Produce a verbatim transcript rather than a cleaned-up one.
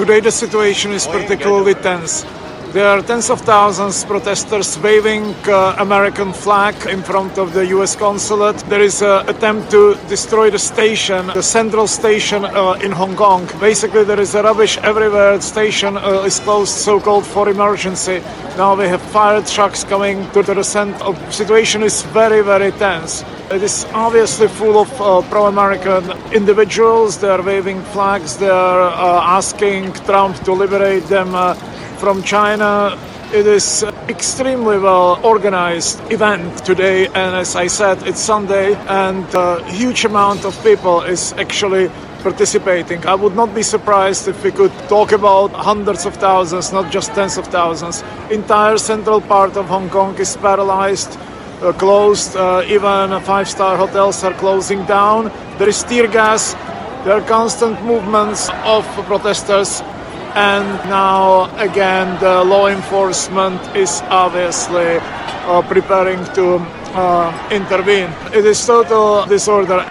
Today the situation is particularly tense. There are tens of thousands of protesters waving uh, American flag in front of the U S consulate. There is an attempt to destroy the station, the central station uh, in Hong Kong. Basically there is a rubbish everywhere. The station uh, is closed, so-called for emergency. Now we have fire trucks coming to the center. The situation is very, very tense. It is obviously full of uh, pro-American individuals. They are waving flags. They are uh, asking Trump to liberate them uh, from China. It is an extremely well organized event today, and as I said, it's Sunday and a huge amount of people is actually participating. I would not be surprised if we could talk about hundreds of thousands, not just tens of thousands. Entire central part of Hong Kong is paralyzed, uh, closed, uh, even five-star hotels are closing down. There is tear gas, there are constant movements of protesters. And now again the law enforcement is obviously uh, preparing to uh, intervene. It is total disorder.